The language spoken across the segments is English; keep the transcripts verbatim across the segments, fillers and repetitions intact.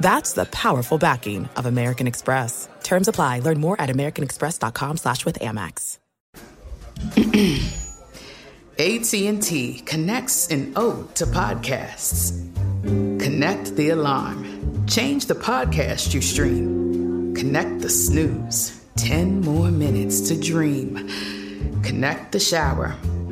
That's the powerful backing of American Express. Terms apply. Learn more at americanexpress.com slash with Amex. A T and T connects an ode to podcasts. Connect the alarm. Change the podcast you stream. Connect the snooze. Ten more minutes to dream. Connect the shower.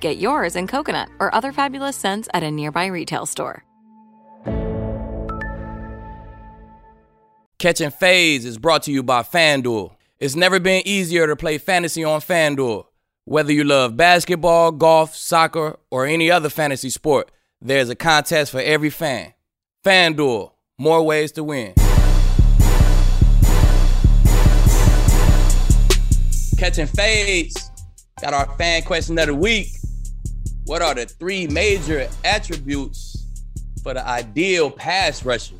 Get yours in coconut or other fabulous scents at a nearby retail store. Catching Fades is brought to you by FanDuel. It's never been easier to play fantasy on FanDuel. Whether you love basketball, golf, soccer, or any other fantasy sport, there's a contest for every fan. FanDuel, more ways to win. Catching Fades, got our fan question of the week. What are the three major attributes for the ideal pass rusher?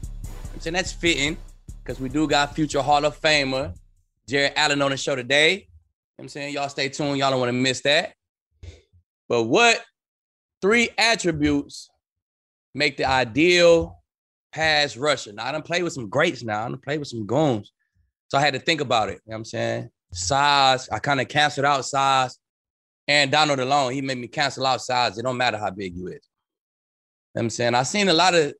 I'm saying that's fitting because we do got future Hall of Famer Jared Allen on the show today. I'm saying y'all stay tuned. Y'all don't want to miss that. But what three attributes make the ideal pass rusher? Now, I done played with some greats now. I done played with some goons. So I had to think about it. You know what I'm saying? Size. I kind of canceled out size. And Donald alone, he made me cancel out size. It don't matter how big you is. You know what I'm saying? I seen a lot of,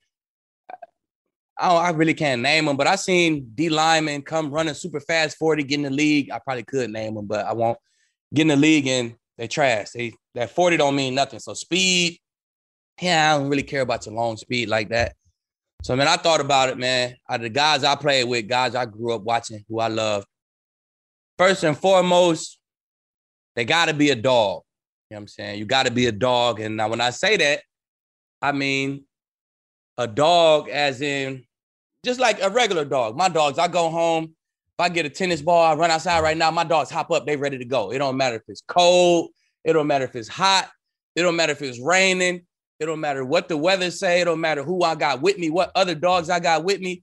I, don't, I really can't name them, but I seen D linemen come running super fast forty, get in the league. I probably could name them, but I won't. Get in the league and they trash. They, that forty don't mean nothing. So speed, yeah, I don't really care about your long speed like that. So, man, I thought about it, man. Out of the guys I played with, guys I grew up watching, who I love, first and foremost, they got to be a dog. You know what I'm saying? You got to be a dog. And now when I say that, I mean a dog as in just like a regular dog. My dogs, I go home. If I get a tennis ball, I run outside right now. My dogs hop up. They ready to go. It don't matter if it's cold. It don't matter if it's hot. It don't matter if it's raining. It don't matter what the weather say. It don't matter who I got with me, what other dogs I got with me.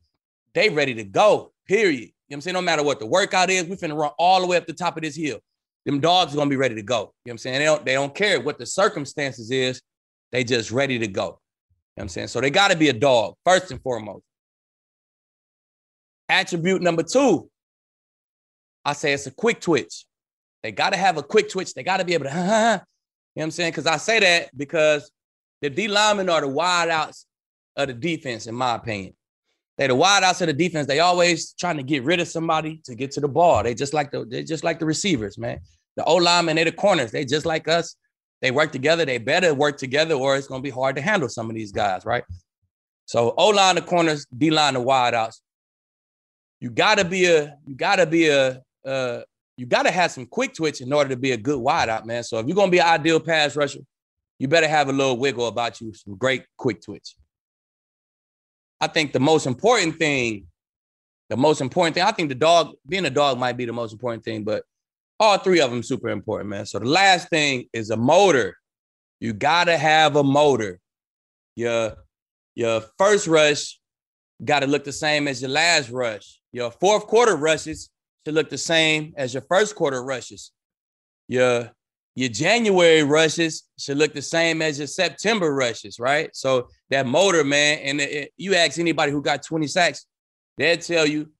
They ready to go, period. You know what I'm saying? No matter what the workout is, we finna run all the way up the top of this hill. Them dogs are going to be ready to go. You know what I'm saying? They don't, they don't care what the circumstances is. They just ready to go. You know what I'm saying? So they got to be a dog, first and foremost. Attribute number two, I say it's a quick twitch. They got to have a quick twitch. They got to be able to, you know what I'm saying? Because I say that because the D linemen are the wide outs of the defense, in my opinion. They're the wide outs of the defense. They always trying to get rid of somebody to get to the ball. They just like the, they just like the receivers, man. The O-linemen, they're the corners. They just like us. They work together. They better work together or it's going to be hard to handle some of these guys, right? So O-line, the corners, D-line, the wideouts. You got to be a, you got to be a, uh, you got to have some quick twitch in order to be a good wideout, man. So if you're going to be an ideal pass rusher, you better have a little wiggle about you, some great quick twitch. I think the most important thing, the most important thing, I think the dog, being a dog might be the most important thing, but all three of them super important, man. So the last thing is a motor. You got to have a motor. Your, your first rush got to look the same as your last rush. Your fourth quarter rushes should look the same as your first quarter rushes. Your, your January rushes should look the same as your September rushes, right? So that motor, man, and it, it, you ask anybody who got twenty sacks, they'll tell you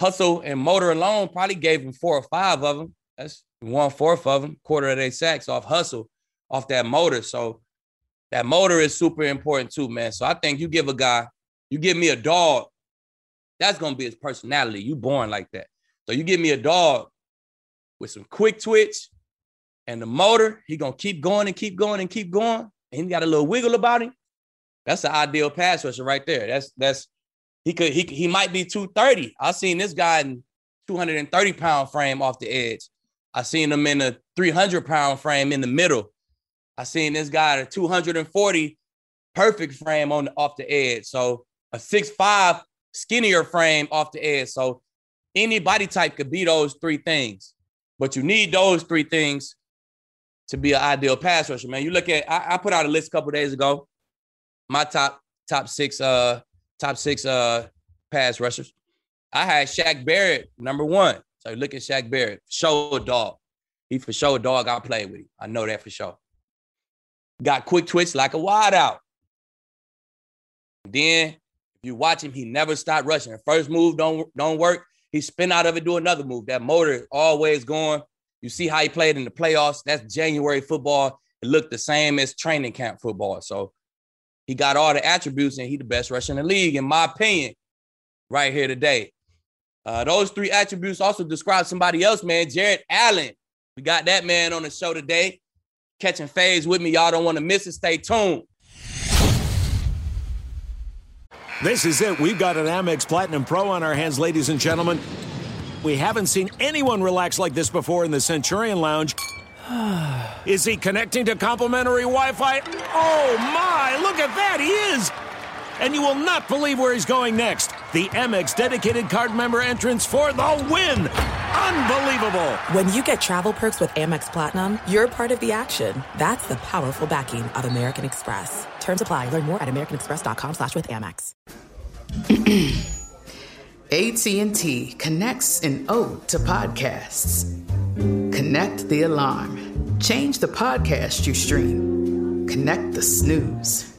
hustle and motor alone probably gave them four or five of them. That's one-fourth of them, quarter of their sacks off hustle, off that motor. So that motor is super important too, man. So I think you give a guy, you give me a dog, that's going to be his personality. You born like that. So you give me a dog with some quick twitch and the motor, he going to keep going and keep going and keep going. And he got a little wiggle about him. That's the ideal pass rusher right there. That's, that's, he could, he, he might be two thirty. I've seen this guy in two hundred thirty pound frame off the edge. I seen him in a three hundred pound frame in the middle. I seen this guy at a two hundred forty perfect frame on the, off the edge. So a six five skinnier frame off the edge. So any body type could be those three things, but you need those three things to be an ideal pass rusher, man. You look at, I, I put out a list a couple days ago, my top, top six, uh, top six, uh, pass rushers. I had Shaq Barrett, number one. So look at Shaq Barrett, show a dog. He for sure a dog. I played with him. I know that for sure. Got quick twitch like a wide out. Then if you watch him, he never stopped rushing. The first move don't, don't work. He spin out of it, do another move. That motor is always going. You see how he played in the playoffs. That's January football. It looked the same as training camp football. So he got all the attributes, and he the best rusher in the league, in my opinion, right here today. Uh, those three attributes also describe somebody else, man. Jared Allen. We got that man on the show today. Catching Fades with me. Y'all don't want to miss it. Stay tuned. This is it. We've got an Amex Platinum Pro on our hands, ladies and gentlemen. We haven't seen anyone relax like this before in the Centurion Lounge. Is he connecting to complimentary Wi-Fi? Oh, my. Look at that. He is. And you will not believe where he's going next. The Amex dedicated card member entrance for the win. Unbelievable. When you get travel perks with Amex Platinum, you're part of the action. That's the powerful backing of American Express. Terms apply. Learn more at americanexpress.com slash with Amex. A T and T connects an ode to podcasts. Connect the alarm. Change the podcast you stream. Connect the snooze.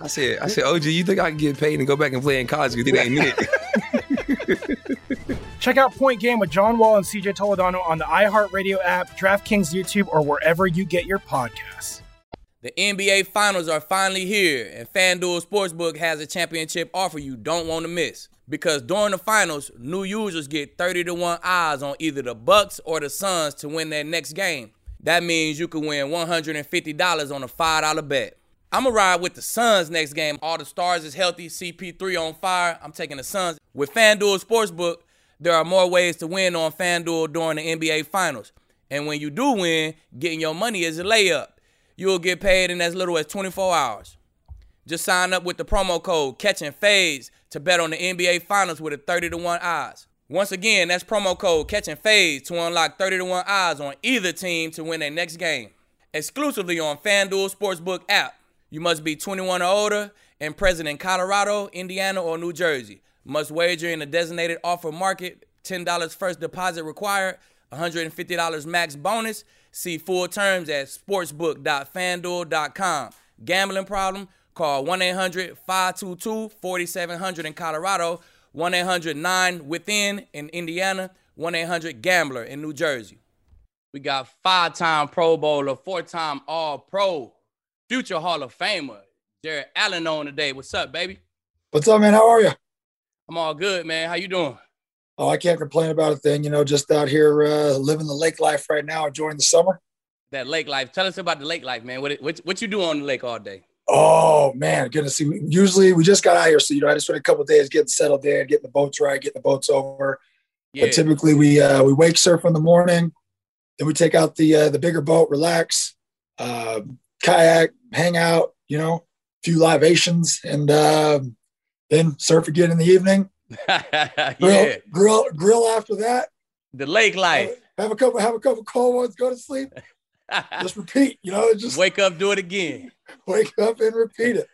I said, I said, O G, you think I can get paid and go back and play in college because it ain't it? Check out Point Game with John Wall and C J Toledano on the iHeartRadio app, DraftKings YouTube, or wherever you get your podcasts. The N B A Finals are finally here, and FanDuel Sportsbook has a championship offer you don't want to miss. Because during the Finals, new users get thirty to one odds on either the Bucks or the Suns to win their next game. That means you can win one hundred fifty dollars on a five dollar bet. I'm going to ride with the Suns next game. All the stars is healthy. C P three on fire. I'm taking the Suns. With FanDuel Sportsbook, there are more ways to win on FanDuel during the N B A Finals. And when you do win, getting your money is a layup. You'll get paid in as little as twenty-four hours. Just sign up with the promo code CATCHINGFADES to bet on the N B A Finals with a thirty to one odds. Once again, that's promo code Catching Fades to unlock thirty to one odds on either team to win their next game. Exclusively on FanDuel Sportsbook app. You must be twenty-one or older and present in Colorado, Indiana, or New Jersey. Must wager in a designated offer market. ten dollars first deposit required. one hundred fifty dollars max bonus. See full terms at sportsbook dot fanduel dot com. Gambling problem? Call one eight hundred five two two four seven zero zero in Colorado, one eight hundred nine within in Indiana, one eight hundred gambler in New Jersey. We got five-time Pro Bowler, four-time All-Pro, future Hall of Famer, Jared Allen on today. What's up, baby? What's up, man? How are you? I'm all good, man. How you doing? Oh, I can't complain about a thing. You know, just out here uh, living the lake life right now, enjoying the summer. That lake life. Tell us about the lake life, man. What what, what you do on the lake all day? Oh, man, goodness. See, we, usually we just got out here. So, you know, I just spent a couple of days getting settled in, getting the boats right, getting the boats over. Yeah. But typically we uh, we wake surf in the morning. Then we take out the uh, the bigger boat, relax, uh, kayak, hang out, you know, a few libations, and uh, then surf again in the evening. yeah. grill, grill, grill after that. The lake life. Have, have a couple, have a couple cold ones. Go to sleep. Just repeat, you know. Just wake up, do it again. Wake up and repeat it.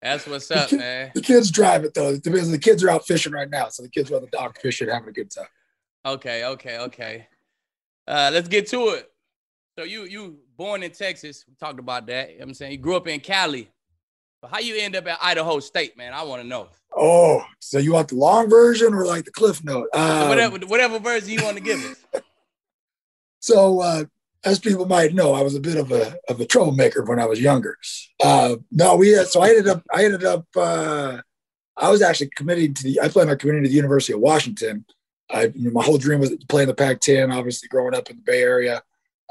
That's what's up, the kid, man. The kids drive it though. The kids are out fishing right now, so the kids are on the dock fishing, having a good time. Okay, okay, okay. Uh, let's get to it. So you you born in Texas. We talked about that. You know what I'm saying, you grew up in Cali. But how you end up at Idaho State, man? I want to know. Oh, so you want the long version or like the cliff note? Um, whatever, whatever version you want to give us. So uh, as people might know, I was a bit of a of a troublemaker when I was younger. Uh, no, we had, so I ended up I ended up uh, I was actually committed to the I planned my commitment to the University of Washington. I, you know, my whole dream was to play in the Pac ten, obviously growing up in the Bay Area.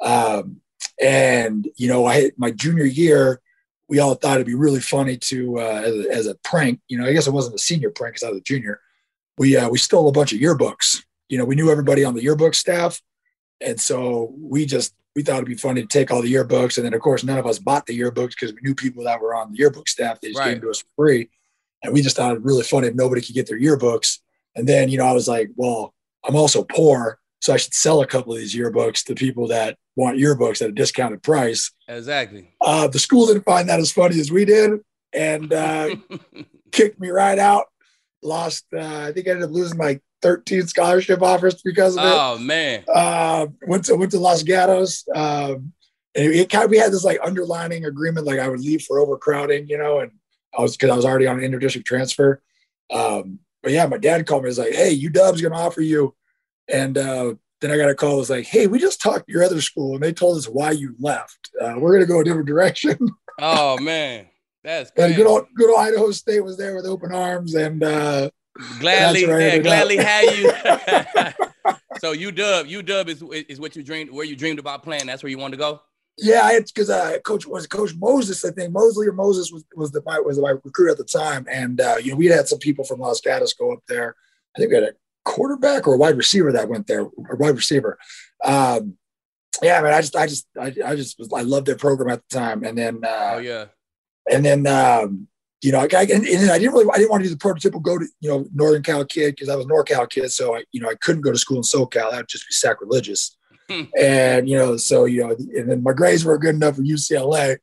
Um, and, you know, I my junior year, we all thought it'd be really funny to, uh, as, a, as a prank, you know, I guess it wasn't a senior prank because I was a junior. We uh, we stole a bunch of yearbooks. You know, we knew everybody on the yearbook staff. And so we just, we thought it'd be funny to take all the yearbooks. And then, of course, none of us bought the yearbooks because we knew people that were on the yearbook staff. They just right. gave to us for free. And we just thought it really funny if nobody could get their yearbooks. And then, you know, I was like, well, I'm also poor, so I should sell a couple of these yearbooks to people that want yearbooks at a discounted price. Exactly. Uh, the school didn't find that as funny as we did and uh, kicked me right out. Lost, uh, I think I ended up losing like thirteen scholarship offers because of it. Oh, man. Uh, went to went to Los Gatos. Um, and it kind of, we had this like underlining agreement, like I would leave for overcrowding, you know, and I was because I was already on an interdistrict transfer. Um But yeah, my dad called me. He's like, "Hey, U W's gonna offer you," and uh, then I got a call. It was like, "Hey, we just talked to your other school, and they told us why you left. Uh, we're gonna go a different direction." Oh man, that's and good old good old Idaho State was there with open arms, and uh, gladly, and yeah, gladly had you. So U W, U W is is what you dreamed, where you dreamed about playing. That's where you wanted to go. Yeah, it's because uh, Coach was Coach Moses, I think Mosley or Moses was was the my was my recruiter at the time, and uh, you know we had some people from Los Gatos go up there. I think we had a quarterback or a wide receiver that went there, a wide receiver. Um, yeah, man, I just I just I, I just was, I loved their program at the time, and then uh, oh yeah, and then um, you know I, I and, and I didn't really I didn't want to do the prototypical go to you know Northern Cal kid because I was a NorCal kid, so I you know I couldn't go to school in SoCal. That would just be sacrilegious. And, you know, so, you know, and then my grades were good enough for U C L A.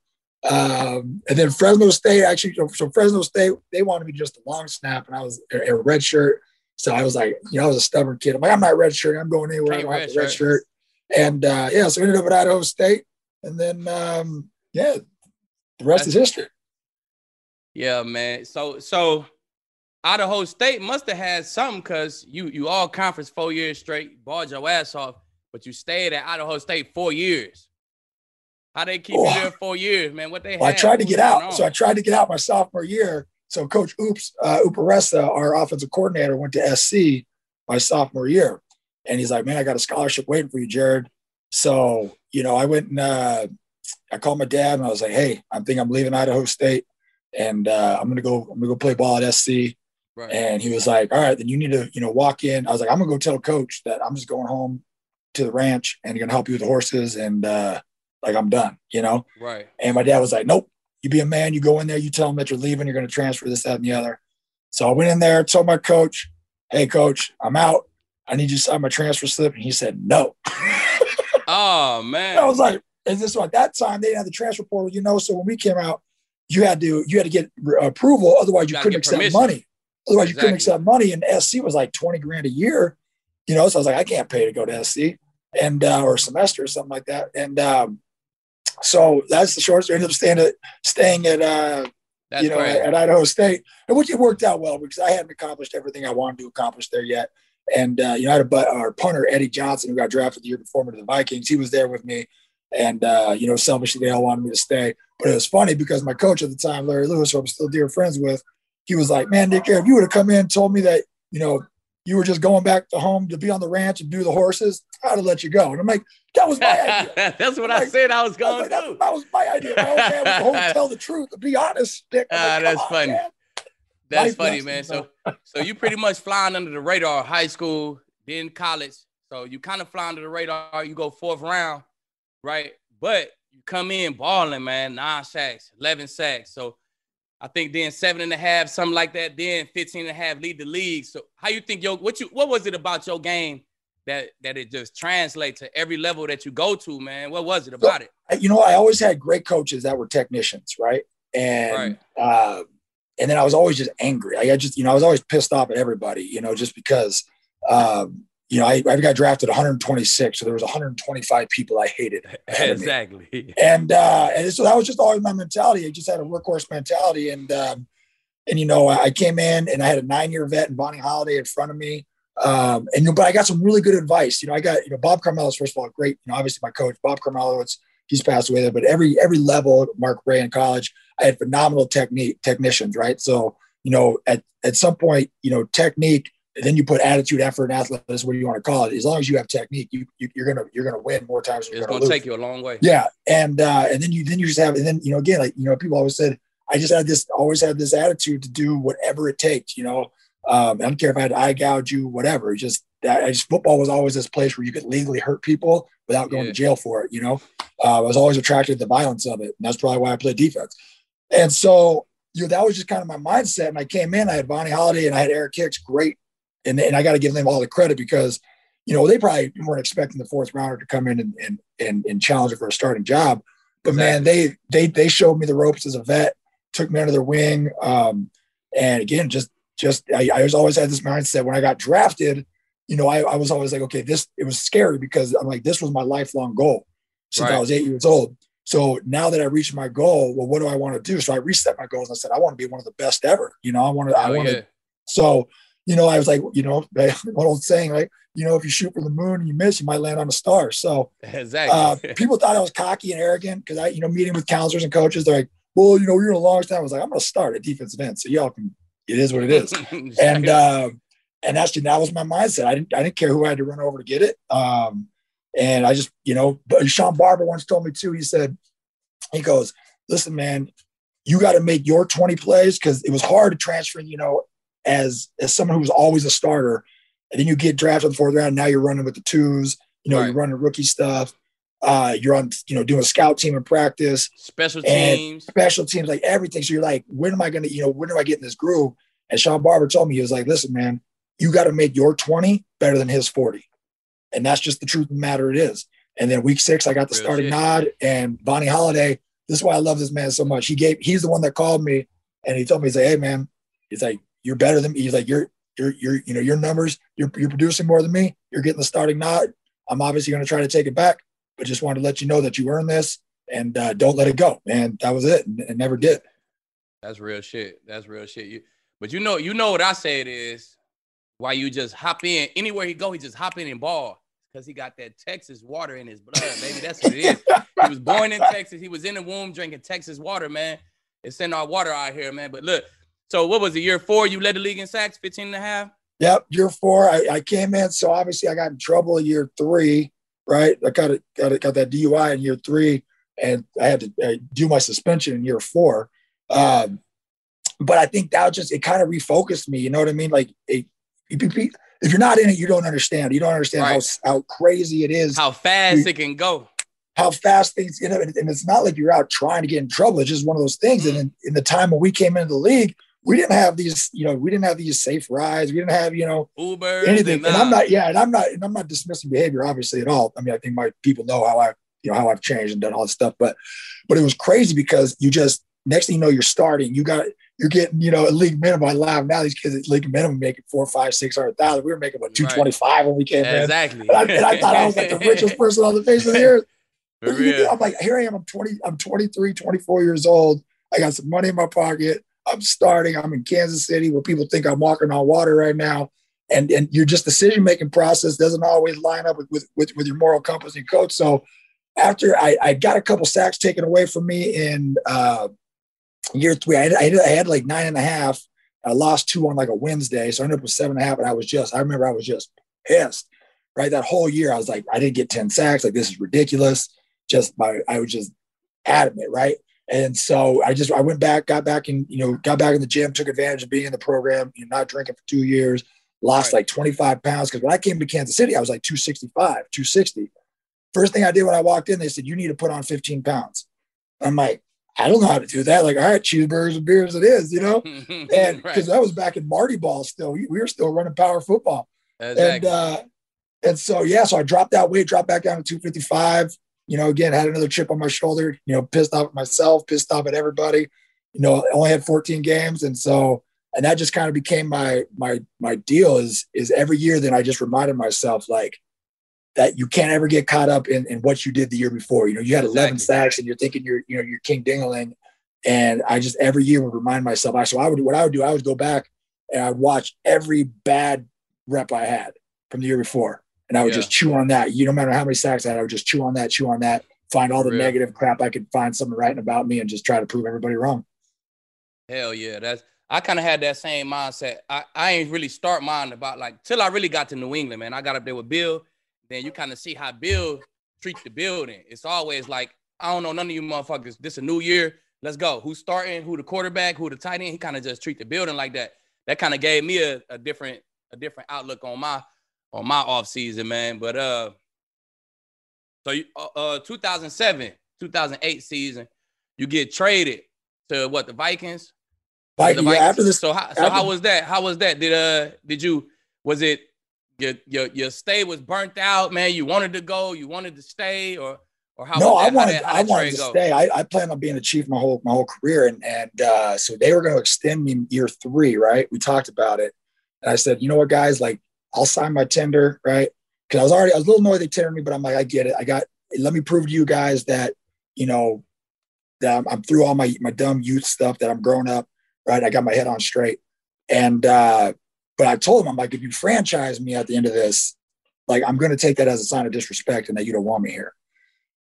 Um, and then Fresno State, actually, so Fresno State, they wanted me just a long snap, and I was a, a red shirt. So I was like, you know, I was a stubborn kid. I'm like, I'm not red shirt. I'm going anywhere. I don't have a red shirt. And, uh, yeah, so I ended up at Idaho State. And then, um, yeah, the rest is history. Yeah, man. So, so Idaho State must have had something because you, you all conference four years straight, balled your ass off. But you stayed at Idaho State four years. How they keep oh, you there four years, man? What they well, had? I tried to get out. On? So I tried to get out my sophomore year. So Coach Oops, uh, Uparesa, our offensive coordinator, went to S C my sophomore year. And he's like, man, I got a scholarship waiting for you, Jared. So, you know, I went and uh, I called my dad and I was like, hey, I think I'm leaving Idaho State and uh, I'm going to go, I'm going to go play ball at S C. Right. And he was like, all right, then you need to, you know, walk in. I was like, I'm going to go tell Coach that I'm just going home to the ranch and gonna help you with the horses and uh like I'm done, you know? Right. And my dad was like, nope, you be a man, you go in there, you tell them that you're leaving, you're gonna transfer this, that, and the other. So I went in there, told my coach, hey coach, I'm out. I need you to sign my transfer slip. And he said, no. Oh, man. I was like, is this what? That time they didn't have the transfer portal, you know? So when we came out, you had to, you had to get approval. Otherwise you, you couldn't accept permission. money. Otherwise exactly. you couldn't accept money. And S C was like twenty grand a year, you know? So I was like, I can't pay to go to S C and, uh, or a semester or something like that. And, um, so that's the short story. I ended up staying at, staying at, uh, That's you know, at, at Idaho State, and which it worked out well because I hadn't accomplished everything I wanted to accomplish there yet. And, uh, you know, I had a but our punter, Eddie Johnson, who got drafted the year before me to the Vikings. He was there with me. And, uh, you know, selfishly, they all wanted me to stay. But it was funny because my coach at the time, Larry Lewis, who I'm still dear friends with, he was like, man, Nick, if you would have come in and told me that, you know, you were just going back to home to be on the ranch and do the horses, I'd have let you go. And I'm like, that was my idea. That's what like, I said I was going to. Like, that was my idea. My old man was going to tell the truth. To be honest, Dick. Like, uh, that's on, funny. Man. That's Life funny, man. So, so you pretty much flying under the radar. High school, then college. So you kind of fly under the radar. You go fourth round, right? But you come in balling, man. Nine sacks, eleven sacks. So I think then seven and a half, something like that. Then fifteen and a half lead the league. So how you think your what you what was it about your game? That that it just translates to every level that you go to, man. What was it about so, it? You know, I always had great coaches that were technicians, right? And right. Uh, and then I was always just angry. Like I just, you know, I was always pissed off at everybody, you know, just because, um, you know, I, I got drafted one hundred twenty-six, so there was one hundred twenty-five people I hated. Exactly. And uh, and so that was just always my mentality. I just had a workhorse mentality, and um, and you know, I came in and I had a nine-year vet and Vonnie Holliday in front of me. Um, and, you know, but I got some really good advice. You know, I got, you know, Bob Carmelo's first of all, great, you know, obviously my coach, Bob Carmelo, it's, he's passed away there, but every, every level, Mark Ray in college, I had phenomenal technique technicians, right? So, you know, at, at some point, you know, technique, and then you put attitude, effort, and athleticism, whatever you want to call it. As long as you have technique, you, you you're going to, you're going to win more times. Than it's going to take you a long way. Yeah. And, uh, and then you, then you just have, and then, you know, again, like, you know, people always said, I just had this, always had this attitude to do whatever it takes, you know. Um, I don't care if I had to eye gouge you, whatever. Just that, I just football was always this place where you could legally hurt people without going yeah. to jail for it. You know, uh, I was always attracted to the violence of it, and that's probably why I played defense. And so, you know, that was just kind of my mindset. And I came in, I had Vonnie Holliday and I had Eric Hicks, great, and and I got to give them all the credit because you know they probably weren't expecting the fourth rounder to come in and and and, and challenge it for a starting job. But exactly. man, they they they showed me the ropes as a vet, took me under their wing, um, and again, just. Just, I, I was always had this mindset when I got drafted, you know, I, I was always like, okay, this, it was scary because I'm like, this was my lifelong goal since right. I was eight years old. So now that I reached my goal, well, what do I want to do? So I reset my goals. And I said, I want to be one of the best ever. You know, I want to, oh, I want to. Yeah. So, you know, I was like, you know, that old saying, like, you know, if you shoot for the moon and you miss, you might land on a star. So exactly. uh, people thought I was cocky and arrogant because I, you know, meeting with counselors and coaches, they're like, well, you know, you're in a long time. I was like, I'm going to start at defensive end. So y'all can. It is what it is. And, uh, and that's, that was my mindset. I didn't, I didn't care who I had to run over to get it. Um, and I just, you know, but Sean Barber once told me too, he said, he goes, listen, man, you got to make your twenty plays. Cause it was hard to transfer, you know, as, as someone who was always a starter and then you get drafted in the fourth round. And now you're running with the twos, you know, right. you're running rookie stuff. Uh, you're on, you know, doing a scout team in practice, special teams, special teams, like everything. So you're like, when am I going to, you know, when do I get in this groove? And Sean Barber told me, he was like, listen, man, you got to make your twenty better than his forty. And that's just the truth of the matter. It is. And then week six, I got the Real starting shit. nod and Vonnie Holliday. This is why I love this man so much. He gave, he's the one that called me and he told me, he's like, hey man, he's like, you're better than me. He's like, you're, you're, you're, you know, your numbers, you're, you're producing more than me. You're getting the starting nod. I'm obviously going to try to take it back. But just wanted to let you know that you earned this and uh, don't let it go. And that was it. And, and never did. That's real shit. That's real shit. You, but you know, you know what I said is why you just hop in anywhere he go, he just hop in and ball because he got that Texas water in his blood, baby. That's what it is. He was born in Texas. He was in the womb drinking Texas water, man. It's in our water out here, man. But look, so what was it? Year four, you led the league in sacks, fifteen and a half? Yep. Year four, I, I came in. So obviously I got in trouble year three. Right. I got it, got it, got that D U I in year three and I had to I do my suspension in year four. Um, but I think that just, it kind of refocused me. You know what I mean? Like it, if you're not in it, you don't understand. You don't understand right. how, how crazy it is. How fast you, it can go. How fast things, you know, and it's not like you're out trying to get in trouble. It's just one of those things. Mm-hmm. And in, in the time when we came into the league, we didn't have these, you know, we didn't have these safe rides. We didn't have, you know, Uber, anything. And, and I'm not, yeah, and I'm not, and I'm not dismissing behavior, obviously, at all. I mean, I think my people know how I, you know, how I've changed and done all this stuff, but, but it was crazy because you just, next thing you know, you're starting, you got, you're getting, you know, a league minimum. I live now, these kids at league minimum making four, five, six hundred thousand. We were making what, two twenty-five right. when we came exactly. in. Exactly. And I thought I was like the richest person on the face of the earth. I'm like, here I am. I'm twenty. I'm twenty-three, twenty-four years old. I got some money in my pocket. I'm starting. I'm in Kansas City where people think I'm walking on water right now. And and your just decision-making process doesn't always line up with, with, with, with your moral compass and coach. So after I, I got a couple sacks taken away from me in uh, year three, I, I, I had like nine and a half. I lost two on like a Wednesday. So I ended up with seven and a half. And I was just, I remember I was just pissed, right? That whole year, I was like, I didn't get ten sacks. Like, this is ridiculous. Just by, I was just adamant, right? And so I just, I went back, got back in, you know, got back in the gym, took advantage of being in the program, you know, not drinking for two years, lost right. like twenty-five pounds. Cause when I came to Kansas City, I was like two sixty-five, two sixty. First thing I did when I walked in, they said, you need to put on fifteen pounds. I'm like, I don't know how to do that. Like, all right, cheeseburgers and beers it is, you know? And right. cause that was back in Marty Ball still. We were still running power football. Exactly. And, uh, and so, yeah, so I dropped that weight, dropped back down to two fifty-five. You know, again, had another chip on my shoulder, you know, pissed off at myself, pissed off at everybody, you know, I only had fourteen games. And so, and that just kind of became my, my, my deal is, is every year then I just reminded myself like that you can't ever get caught up in, in what you did the year before. You know, you had eleven exactly. sacks and you're thinking you're, you know, you're King Dingaling. And I just, every year would remind myself, I, so I would, what I would do, I would go back and I'd watch every bad rep I had from the year before. And I would yeah. just chew on that. You don't matter how many sacks I had, I would just chew on that, chew on that, find all the Real. negative crap I could find something writing about me and just try to prove everybody wrong. Hell yeah. That's, I kind of had that same mindset. I, I ain't really start mine about like, till I really got to New England, man. I got up there with Bill. Then you kind of see how Bill treats the building. It's always like, I don't know none of you motherfuckers. This a new year. Let's go. Who's starting? Who the quarterback? Who the tight end? He kind of just treat the building like that. That kind of gave me a, a different, a different outlook on my, on my off season, man. But uh, so you, uh, two thousand seven, two thousand eight season, you get traded to what, the Vikings? Vikings. The Vikings. Yeah, after this, so how, so after, how was that? How was that? Did uh, did you? Was it your your your stay was burnt out, man? You wanted to go, you wanted to stay, or or how? No, was I wanted how did, how I wanted to go? stay. I, I planned on being a Chief my whole my whole career, and and uh, so they were going to extend me year three, right? We talked about it, and I said, you know what, guys, like, I'll sign my tender, right? Because I was already, I was a little annoyed they tendered me, but I'm like, I get it. I got, let me prove to you guys that, you know, that I'm, I'm through all my, my dumb youth stuff, that I'm grown up, right? I got my head on straight. And, uh, but I told them, I'm like, if you franchise me at the end of this, like, I'm going to take that as a sign of disrespect and that you don't want me here.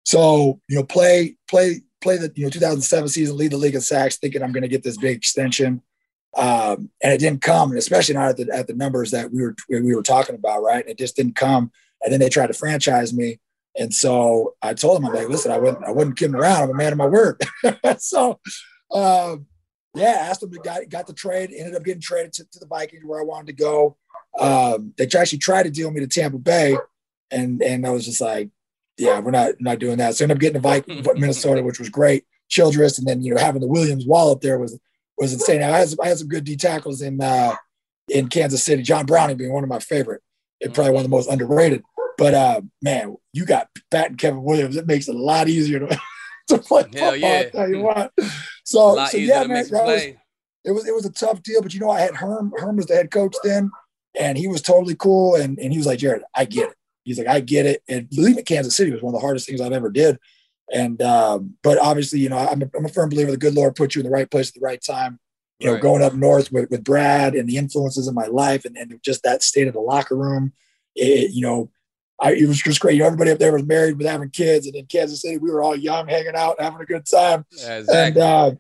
So, you know, play, play, play the, you know, two thousand seven season, lead the league in sacks, thinking I'm going to get this big extension. Um, and it didn't come, and especially not at the, at the numbers that we were, we were talking about. Right. It just didn't come. And then they tried to franchise me. And so I told them, I'm like, listen, I wouldn't, I wouldn't kid around. I'm a man of my word. so, um, yeah, asked them to got, got the trade, ended up getting traded to, to the Vikings where I wanted to go. Um, they actually tried to deal me to Tampa Bay. And, and I was just like, yeah, we're not, not doing that. So I ended up getting to Vikings, Minnesota, which was great. Childress. And then, you know, having the Williams wall up there was, was insane. I had some, I had some good D tackles in uh, in Kansas City. John Browning being one of my favorite, and probably one of the most underrated. But uh, man, you got Pat and Kevin Williams. It makes it a lot easier to, to play Hell football. Yeah. I tell you what. So, so yeah, man, that was, it was it was a tough deal. But you know, I had Herm. Herm was the head coach then, and he was totally cool. And and he was like, Jared, I get it. He's like, I get it. And leaving Kansas City was one of the hardest things I've ever did. And, um, but obviously, you know, I'm a, I'm a firm believer the good Lord put you in the right place at the right time, you know, right. going up north with, with Brad and the influences in my life and, and just that state of the locker room, it, you know, I, it was just great. You know, everybody up there was married with having kids, and in Kansas City, we were all young, hanging out, having a good time. Yeah, exactly. And, uh,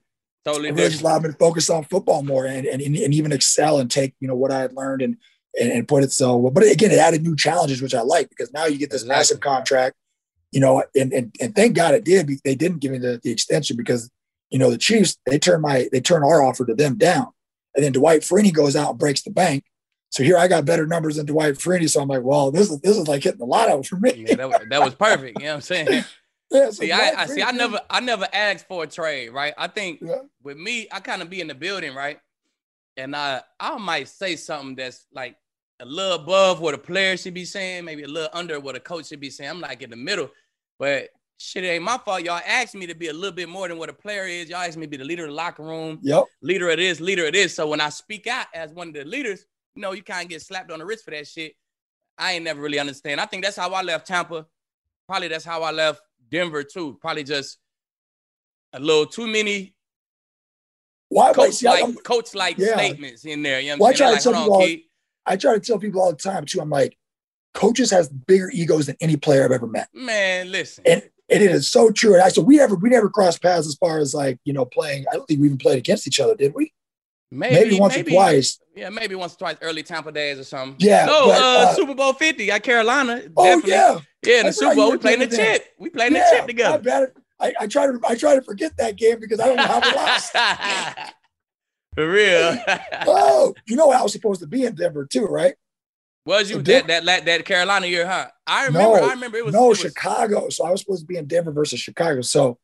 totally it really just allowed me to focus on football more and, and, and even excel and take, you know, what I had learned and, and, and put it so well. But again, it added new challenges, which I like, because now you get this exactly. massive contract. You know, and, and and thank God it did. They didn't give me the, the extension, because, you know, the Chiefs, they turned my they turned our offer to them down. And then Dwight Freeney goes out and breaks the bank. So here I got better numbers than Dwight Freeney. So I'm like, well, this is this is like hitting the lotto for me. Yeah, that, was, that was perfect. You know what I'm saying? yeah, so see, I, I see. I never I never asked for a trade, right? I think yeah. with me, I kind of be in the building, right? and I I might say something that's like a little above what a player should be saying, maybe a little under what a coach should be saying. I'm like in the middle, but shit, it ain't my fault. Y'all asked me to be a little bit more than what a player is. Y'all asked me to be the leader of the locker room, yep. leader of this, leader of this. So when I speak out as one of the leaders, you know, you kind of get slapped on the wrist for that shit. I ain't never really understand. I think that's how I left Tampa. Probably that's how I left Denver too. Probably just a little too many Why, coach like, like, coach like yeah. statements in there. You know what well, I'm saying? I try, like, all, I try to tell people all the time too. I'm like, coaches has bigger egos than any player I've ever met. Man, listen. And, and it is so true. And I so we never we never crossed paths as far as like, you know, playing. I don't think we even played against each other, did we? Maybe, maybe once maybe, or twice. Yeah, maybe once or twice, early Tampa days or something. Yeah. No, but, uh, uh, Super Bowl fifty at Carolina. Oh, definitely. yeah. Yeah, in the Super Bowl, we played the chip. We played yeah, the chip together. I, I try to I try to forget that game because I don't know how we lost. For real. Oh, you know I was supposed to be in Denver too, right? Was you so that, that that that Carolina year, huh? I remember. No, I remember it was no it was, Chicago. So I was supposed to be in Denver versus Chicago. So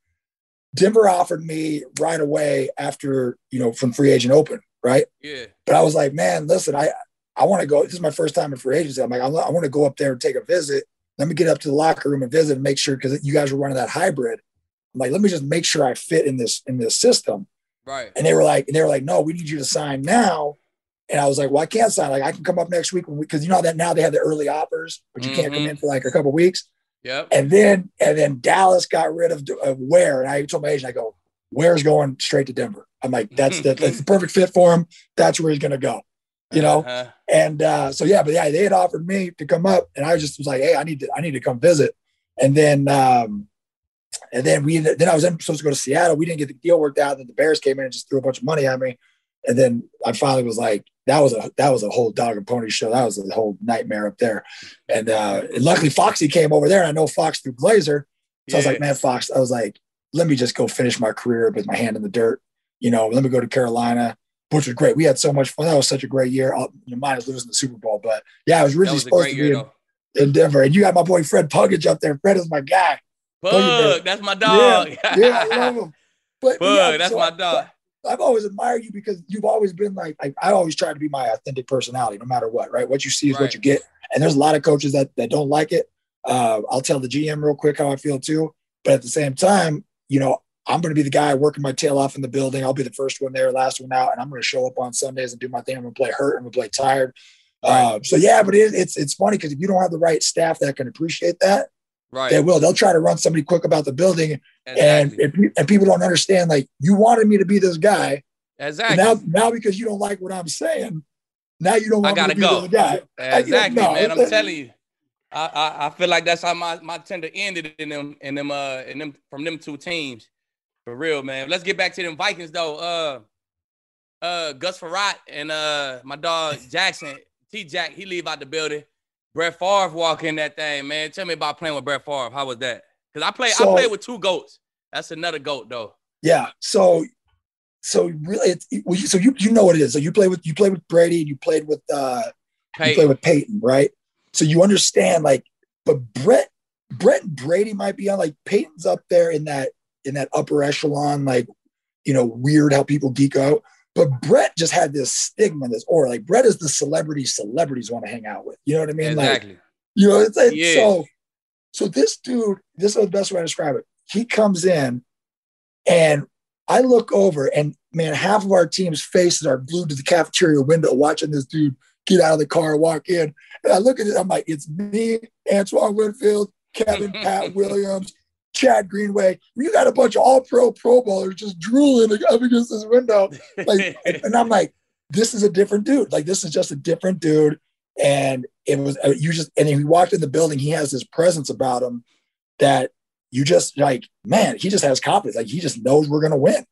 Denver offered me right away after, you know, from free agent open, right? Yeah. But I was like, man, listen, I I want to go. This is my first time in free agency. I'm like, I'm, I want to go up there and take a visit. Let me get up to the locker room and visit and make sure because you guys were running that hybrid. I'm like, let me just make sure I fit in this in this system. Right. And they were like, and they were like, no, we need you to sign now. And I was like, well, I can't sign. Like, I can come up next week because you know that now they have the early offers, but you mm-hmm. can't come in for like a couple of weeks. Yep. And then and then Dallas got rid of, of Ware. And I told my agent, I go, Ware's going straight to Denver. I'm like, that's the, that's the perfect fit for him. That's where he's gonna go. You know? Uh-huh. And uh, so yeah, but yeah, they had offered me to come up and I just was like, hey, I need to I need to come visit. And then um And then we, then I was supposed to go to Seattle. We didn't get the deal worked out. Then the Bears came in and just threw a bunch of money at me. And then I finally was like, that was a, that was a whole dog and pony show. That was a whole nightmare up there. And, uh, and luckily Foxy came over there and I know Fox through Glazer. So yeah. I was like, man, Fox, I was like, let me just go finish my career with my hand in the dirt. You know, let me go to Carolina, which was great. We had so much fun. That was such a great year. I'll, you know, mine is losing the Super Bowl, but yeah, I was really was supposed to be in, in Denver. And you got my boy, Fred Puggage up there. Fred is my guy. Bug, that's my dog. Yeah, yeah, I love him. But Bug, yeah, that's so my dog. I've always admired you because you've always been like, I, I always try to be my authentic personality, no matter what, right? What you see is right. what you get. And there's a lot of coaches that, that don't like it. Uh, I'll tell the G M real quick how I feel too. But at the same time, you know, I'm going to be the guy working my tail off in the building. I'll be the first one there, last one out. And I'm going to show up on Sundays and do my thing. I'm going to play hurt. I'm going to play tired. Right. Um, so yeah, but it, it's, it's funny because if you don't have the right staff that can appreciate that, right. They will. They'll try to run somebody quick about the building. Exactly. And if, and people don't understand, like, you wanted me to be this guy. Exactly. Now, now because you don't like what I'm saying, now you don't want me to be go. this guy. Exactly, I, you know, no. man. I'm telling you. I, I, I feel like that's how my, my tender ended in them, in them, uh, in them from them two teams. For real, man. Let's get back to them Vikings, though. Uh, uh, Gus Farratt and uh, my dog Jackson, T-Jack, he leave out the building. Brett Favre walk in that thing, man. Tell me about playing with Brett Favre. How was that? Because I played so, I played with two GOATs. That's another GOAT, though. Yeah. So, so really, it's, well, you, so you you know what it is. So you play with you play with Brady. You played with uh, Peyton. You played with Peyton, right? So you understand, like, but Brett, Brett and Brady might be on like Peyton's up there in that in that upper echelon, like, you know, weird how people geek out. But Brett just had this stigma, this aura. Like, Brett is the celebrity celebrities want to hang out with. You know what I mean? Exactly. Like, you know, it's like, yeah. so, so this dude, this is the best way to describe it. He comes in and I look over and, man, half of our team's faces are glued to the cafeteria window watching this dude get out of the car and walk in. And I look at it, I'm like, it's me, Antoine Winfield, Kevin, Pat Williams, Chad Greenway. You got a bunch of all pro pro bowlers just drooling up against this window. Like, and I'm like, this is a different dude. Like, this is just a different dude. And it was, you just, and he walked in the building. He has this presence about him that you just like, man, he just has confidence. Like, he just knows we're going to win.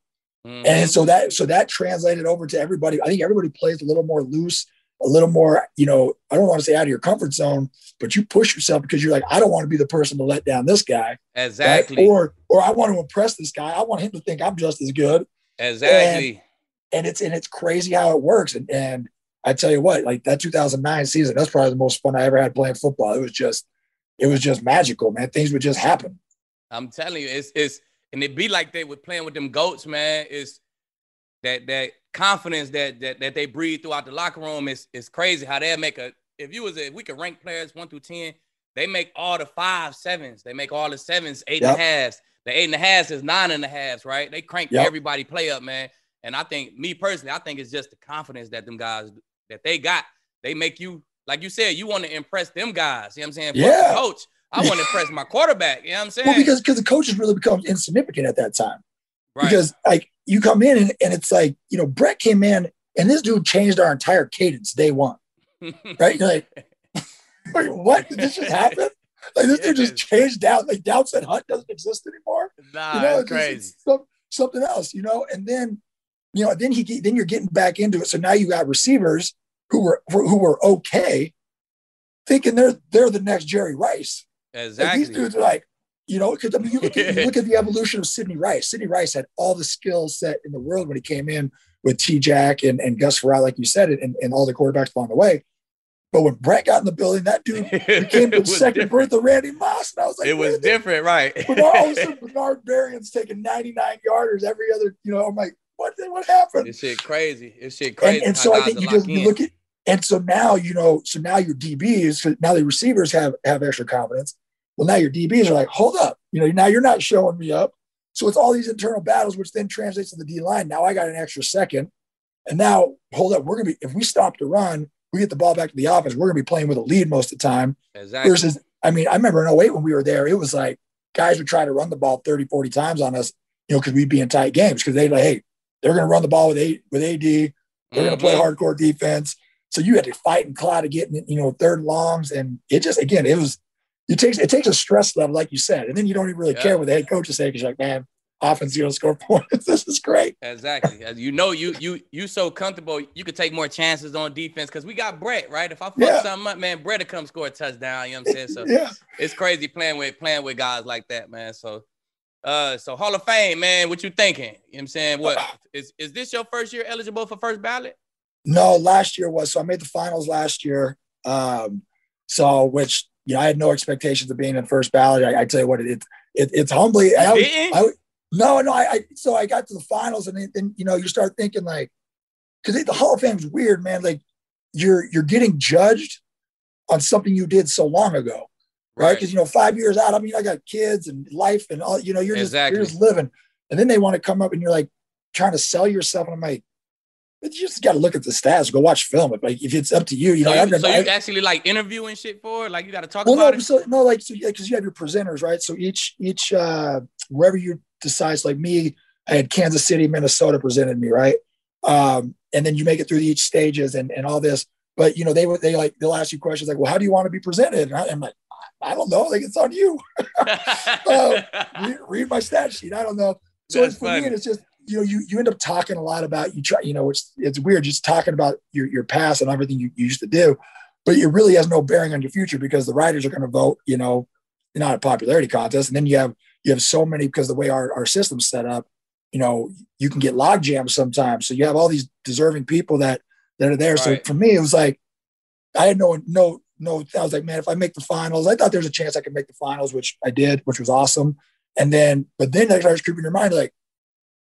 Mm-hmm. And so that, so that translated over to everybody. I think everybody plays a little more loose, a little more, you know, I don't want to say out of your comfort zone, but you push yourself because you're like, I don't want to be the person to let down this guy. Exactly. Right? Or, or I want to impress this guy. I want him to think I'm just as good. Exactly. And, and it's, and it's crazy how it works. And, and I tell you what, like that two thousand nine season, that's probably the most fun I ever had playing football. It was just, it was just magical, man. Things would just happen. I'm telling you, it's, it's, and it be like they were playing with them GOATs, man. It's, that that confidence that that that they breathe throughout the locker room is is crazy. How they make a if you was a, if we could rank players one through ten, they make all the five sevens. They make all the sevens, eight yep. and a halves. The eight and a halves is nine and a halves, right? They crank yep. everybody play up, man. And I think, me personally, I think it's just the confidence that them guys that they got. They make you, like you said, you want to impress them guys. You know what I'm saying? Yeah. The coach, I want to impress my quarterback. You know what I'm saying? Well, because because the coaches really become insignificant at that time. Right. Because, like, you come in and, and it's like, you know, Brett came in and this dude changed our entire cadence day one. Right? You're like, like, what? Did this just happen? Like, this yes. dude just changed down. Like, Down said Hunt doesn't exist anymore. Nah, you know, it's crazy. Just, it's some, something else, you know? And then, you know, then he then you're getting back into it. So now you got receivers who were who were okay, thinking they're they're the next Jerry Rice. Exactly. Like, these dudes are like, you know, because I mean, you look, at, you look at the evolution of Sidney Rice. Sidney Rice had all the skill set in the world when he came in with T-Jack and, and Gus Ferrat, like you said, and, and all the quarterbacks along the way. But when Brett got in the building, that dude became the second different. birth of Randy Moss. And I was like, it was different, right? Bernard, Bernard Berrien's taking ninety-nine yarders every other, you know, I'm like, what what happened? This shit crazy. This shit crazy. And, and so I think you just you look at, and so now, you know, so now your D Bs, now the receivers have, have extra confidence. Well, now your D Bs are like, hold up. You know, now you're not showing me up. So it's all these internal battles, which then translates to the D line. Now I got an extra second. And now, hold up, we're going to be, if we stop to run, we get the ball back to the offense, we're going to be playing with a lead most of the time. Exactly. Versus, I mean, I remember in oh eight when we were there, it was like guys would try to run the ball thirty, forty times on us, you know, because we'd be in tight games because they'd like, hey, they're going to run the ball with a, with A D. They're mm-hmm. going to play hardcore defense. So you had to fight and claw to get, you know, third longs. And it just, again, it was, it takes, it takes a stress level, like you said. And then you don't even really yeah. care what the head coach is saying because you're like, man, offense, you don't score points. This is great. Exactly. As you know, you you you so comfortable, you could take more chances on defense because we got Brett, right? If I fuck yeah. something up, man, Brett will come score a touchdown. You know what I'm saying? So yeah. it's crazy playing with playing with guys like that, man. So uh, so Hall of Fame, man, what you thinking? You know what I'm saying? What is is this your first year eligible for first ballot? No, last year was. So I made the finals last year. Um, so which you know, I had no expectations of being in first ballot. I, I tell you what, it, it, it it's humbly. You I, didn't? I, I, No, no, I, I so I got to the finals and then, you know, you start thinking like, because the Hall of Fame is weird, man. Like you're you're getting judged on something you did so long ago, right? Because, right. you know, five years out, I mean, I got kids and life and all, you know, you're, exactly. just, you're just living. And then they want to come up and you're like trying to sell yourself. And I'm like, you just got to look at the stats, go watch film. If, like, if it's up to you, you know. So, you, so you actually like interviewing shit for it? Like you got to talk well, about no, it? So, no, like, so because you have your presenters, right? So each, each uh, wherever you're, decides like me, I had Kansas City, Minnesota presented me, right? Um, and then you make it through each stages and, and all this. But, you know, they would they like they'll ask you questions like, well, how do you want to be presented? And I, I'm like, I don't know. Like, it's on you. uh, read, read my stat sheet. I don't know. So it's, for me, it's just, you know, you you end up talking a lot about, you try, you know, it's, it's weird just talking about your, your past and everything you, you used to do. But it really has no bearing on your future because the writers are going to vote, you know, not a popularity contest. And then you have You have so many because the way our, our system's set up, you know, you can get log jams sometimes. So you have all these deserving people that that are there. Right. So for me, it was like I had no no no. I was like, man, if I make the finals, I thought there's a chance I could make the finals, which I did, which was awesome. And then, but then that starts creeping in your mind, like,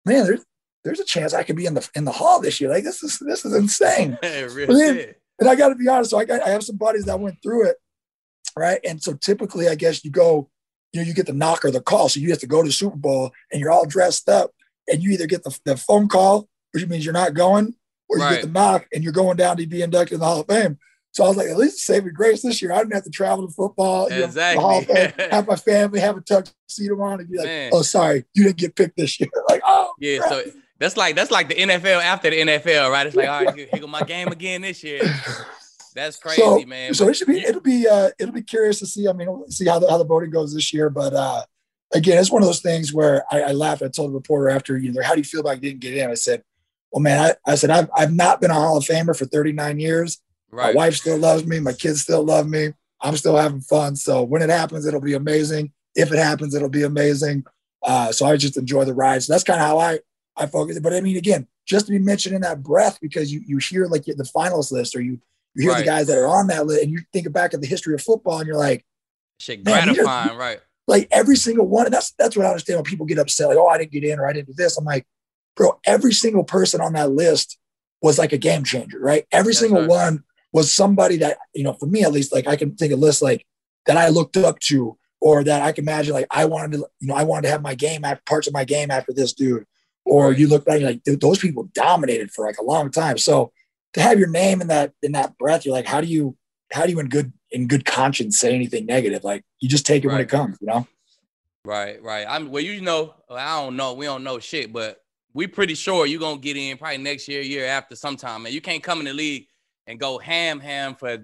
man, there's there's a chance I could be in the in the hall this year. Like this is this is insane. Really? But then, and I got to be honest. So I got I have some buddies that went through it, right? And so typically, I guess you go. You know, you get the knock or the call. So you have to go to the Super Bowl and you're all dressed up and you either get the, the phone call, which means you're not going, or you right. get the knock and you're going down to be inducted in the Hall of Fame. So I was like, at least save your grace this year. I didn't have to travel to football, exactly. you know, the Hall of Fame, have my family, have a tuxedo on and be like, man. Oh, sorry, you didn't get picked this year. Like, oh. Yeah, crap. So that's like that's like the N F L after the N F L, right? It's like, all right, here, here go my game again this year. That's crazy, so, man. So it should be it'll be uh, it'll be curious to see. I mean, see how the how the voting goes this year. But uh, again, it's one of those things where I, I laughed. I told the reporter after, you know, how do you feel about didn't get in? I said, well, man, I, I said I've I've not been a Hall of Famer for thirty-nine years. Right. My wife still loves me. My kids still love me. I'm still having fun. So when it happens, it'll be amazing. If it happens, it'll be amazing. Uh, so I just enjoy the ride. So that's kind of how I I focus. But I mean, again, just to be mentioned in that breath because you you hear like the finalist list or you. You hear right. the guys that are on that list, and you think back at the history of football, and you're like, "Shit, gratifying, are, right?" Like every single one, and that's that's what I understand when people get upset, like, "Oh, I didn't get in, or I didn't do this." I'm like, bro, every single person on that list was like a game changer, right? Every yes, single sir. one was somebody that, you know, for me at least, like I can think of lists like that I looked up to, or that I can imagine, like I wanted to, you know, I wanted to have my game, after parts of my game after this dude. Or right. you look back, you're like, dude, those people dominated for like a long time. So to have your name in that, in that breath, you're like, how do you, how do you in good, in good conscience say anything negative? Like you just take it right. when it comes, you know? Right, right. I'm well, you know, I don't know. We don't know shit, but we pretty sure you're going to get in probably next year, year after sometime. And you can't come in the league and go ham, ham for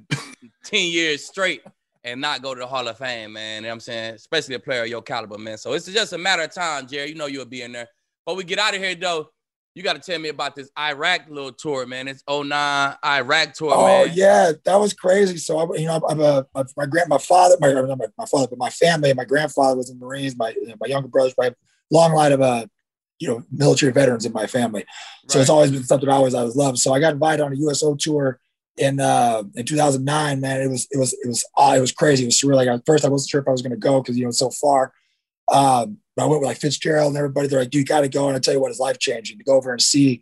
ten years straight and not go to the Hall of Fame, man. You know what I'm saying? Especially a player of your caliber, man. So it's just a matter of time, Jerry. You know you'll be in there. But we get out of here, though. You got to tell me about this Iraq little tour, man. It's oh nine Iraq tour, oh, man. Oh, yeah. That was crazy. So, I, you know, I'm a, my, my grand, my father, my, not my, my father, but my family, my grandfather was in the Marines. My my younger brothers, my long line of, uh, you know, military veterans in my family. So right. it's always been something I always, I was loved. So I got invited on a U S O tour in, uh, in two thousand nine, man. It was, it was, it was, uh, it was crazy. It was surreal. Like at first I wasn't sure if I was going to go because, you know, it's so far. Um, I went with like Fitzgerald and everybody. They're like, dude, you got to go. And I tell you what, it's life changing to go over and see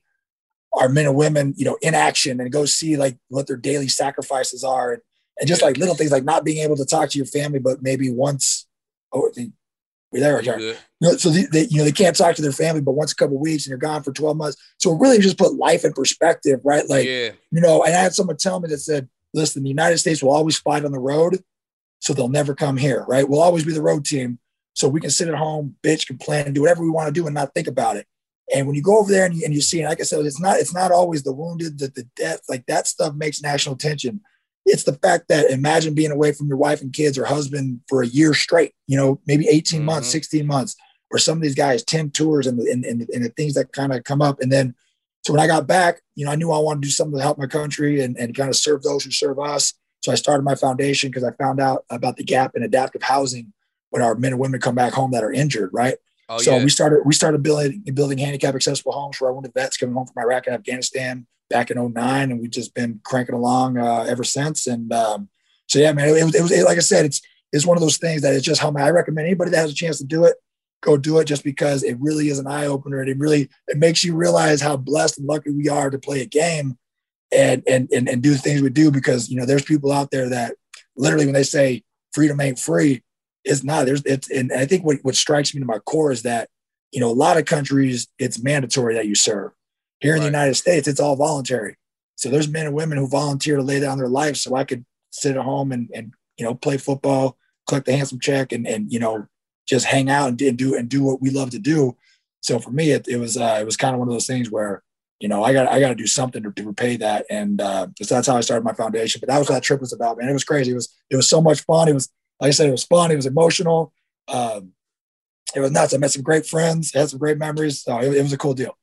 our men and women, you know, in action, and go see like what their daily sacrifices are. And, and just like little things, like not being able to talk to your family, but maybe once, oh, they, we're there. Right you know, so they, they, you know, they can't talk to their family, but once a couple of weeks and you're gone for twelve months. So it really just put life in perspective, right? Like, yeah. you know, and I had someone tell me that said, listen, the United States will always fight on the road. So they'll never come here, right? We'll always be the road team. So we can sit at home, bitch, complain, and do whatever we want to do and not think about it. And when you go over there and you, and you see, and like I said, it's not, it's not always the wounded, the, the death, like that stuff makes national tension. It's the fact that imagine being away from your wife and kids or husband for a year straight, you know, maybe eighteen mm-hmm. months, sixteen months, or some of these guys, ten tours and the, and, and, and the things that kind of come up. And then, so when I got back, you know, I knew I wanted to do something to help my country and, and kind of serve those who serve us. So I started my foundation because I found out about the gap in adaptive housing when our men and women come back home that are injured, right? Oh, so yeah. we started we started building building handicap accessible homes for our wounded vets coming home from Iraq and Afghanistan back in oh nine, and we've just been cranking along uh, ever since. And um, so yeah, man, it was, it was it, like I said, it's it's one of those things that it's just how man, I recommend anybody that has a chance to do it, go do it, just because it really is an eye opener, and it really it makes you realize how blessed and lucky we are to play a game and and and, and do the things we do, because you know there's people out there that literally when they say freedom ain't free. It's not there's it's and I think what, what strikes me to my core is that, you know, a lot of countries, it's mandatory that you serve. Here in right. the United States, it's all voluntary. So there's men and women who volunteer to lay down their lives so I could sit at home and, and you know, play football, collect a handsome check and, and you know, just hang out and, and do and do what we love to do. So for me, it, it was uh, it was kind of one of those things where, you know, I got I got to do something to, to repay that. And uh, so that's how I started my foundation. But that was what that trip was about, man. It was crazy. It was it was so much fun. It was. Like I said, it was fun. It was emotional. Um, it was nuts. I met some great friends. I had some great memories. So it, it was a cool deal.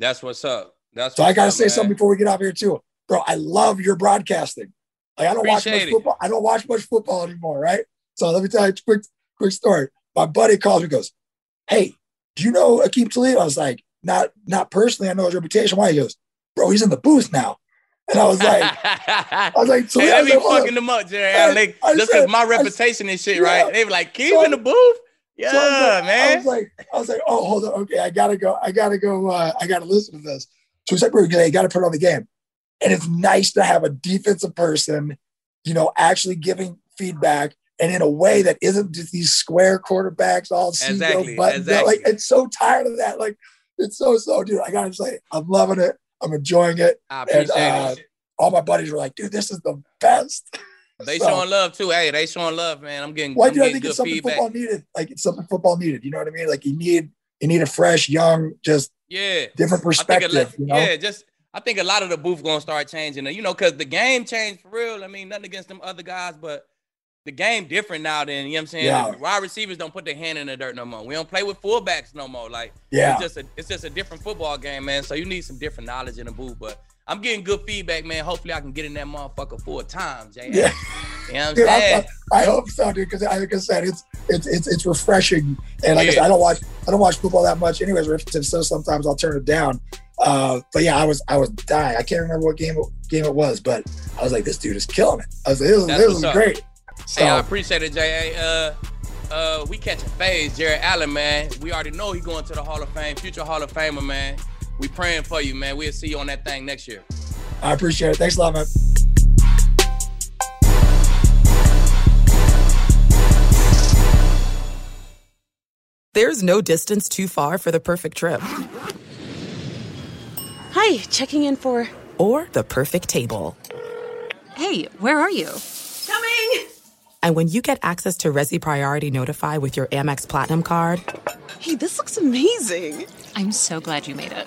That's what's up. That's so I gotta up, say man. something before we get off here too, bro. I love your broadcasting. Like I don't Appreciate watch much it. football. I don't watch much football anymore, right? So let me tell you a quick, quick story. My buddy calls me, goes, "Hey, do you know Akeem Talib?" I was like, "Not, not personally. I know his reputation." Why? He goes, "Bro, he's in the booth now." And I was like, I was like, so hey, I be like, fucking them up, Jared. Like, I just because my reputation I, and shit, yeah. right? They were like, Keith so, in the booth? Yeah, so I like, man. I was like, I was like, oh, hold on. Okay, I gotta go. I gotta go. Uh, I gotta listen to this. So he's like, bro, you gotta put on the game. And it's nice to have a defensive person, you know, actually giving feedback and in a way that isn't just these square quarterbacks all exactly, buttons. Exactly. Like, it's so tired of that. Like, it's so, so, dude, I gotta say, I'm loving it. I'm enjoying it. I appreciate and, uh, it. All my buddies were like, dude, this is the best. They so, showing love too. Hey, they showing love, man. I'm getting, why I'm do getting I think good it's something feedback. Football needed? Like it's something football needed. You know what I mean? Like you need you need a fresh, young, just yeah, different perspective. Lot, you know? Yeah, just I think a lot of the booth gonna start changing. You know, because the game changed for real. I mean, nothing against them other guys, but the game different now than, you know what I'm saying? Yeah. Like, wide receivers don't put their hand in the dirt no more. We don't play with fullbacks no more. Like, yeah. it's just a it's just a different football game, man. So you need some different knowledge in the booth. But I'm getting good feedback, man. Hopefully I can get in that motherfucker full time, Jay. Yeah. You know what I'm dude, saying? I, I hope so, dude, because like I said, it's it's it's it's refreshing. And like yeah. I said, I don't watch I don't watch football that much anyways, so sometimes I'll turn it down. Uh, but yeah, I was I was dying. I can't remember what game game it was, but I was like, this dude is killing it. I was like, this, this is great. So. Hey, I appreciate it, Jay. Uh, Uh, we catching fades, Jared Allen, man. We already know he going to the Hall of Fame, future Hall of Famer, man. We praying for you, man. We'll see you on that thing next year. I appreciate it. Thanks a lot, man. There's no distance too far for the perfect trip. Hi, checking in for... Or the perfect table. Hey, where are you? Coming! And when you get access to Resy Priority Notify with your Amex Platinum card... Hey, this looks amazing. I'm so glad you made it.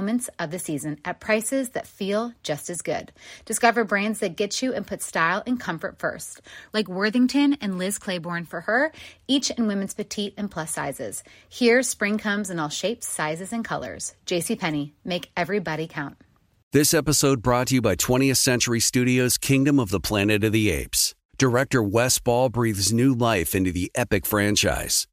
moments of the season at prices that feel just as good. Discover brands that get you and put style and comfort first, like Worthington and Liz Claiborne for her, each in women's petite and plus sizes. Here, spring comes in all shapes, sizes, and colors. JCPenney, make everybody count. This episode brought to you by twentieth Century Studios' Kingdom of the Planet of the Apes. Director Wes Ball breathes new life into the epic franchise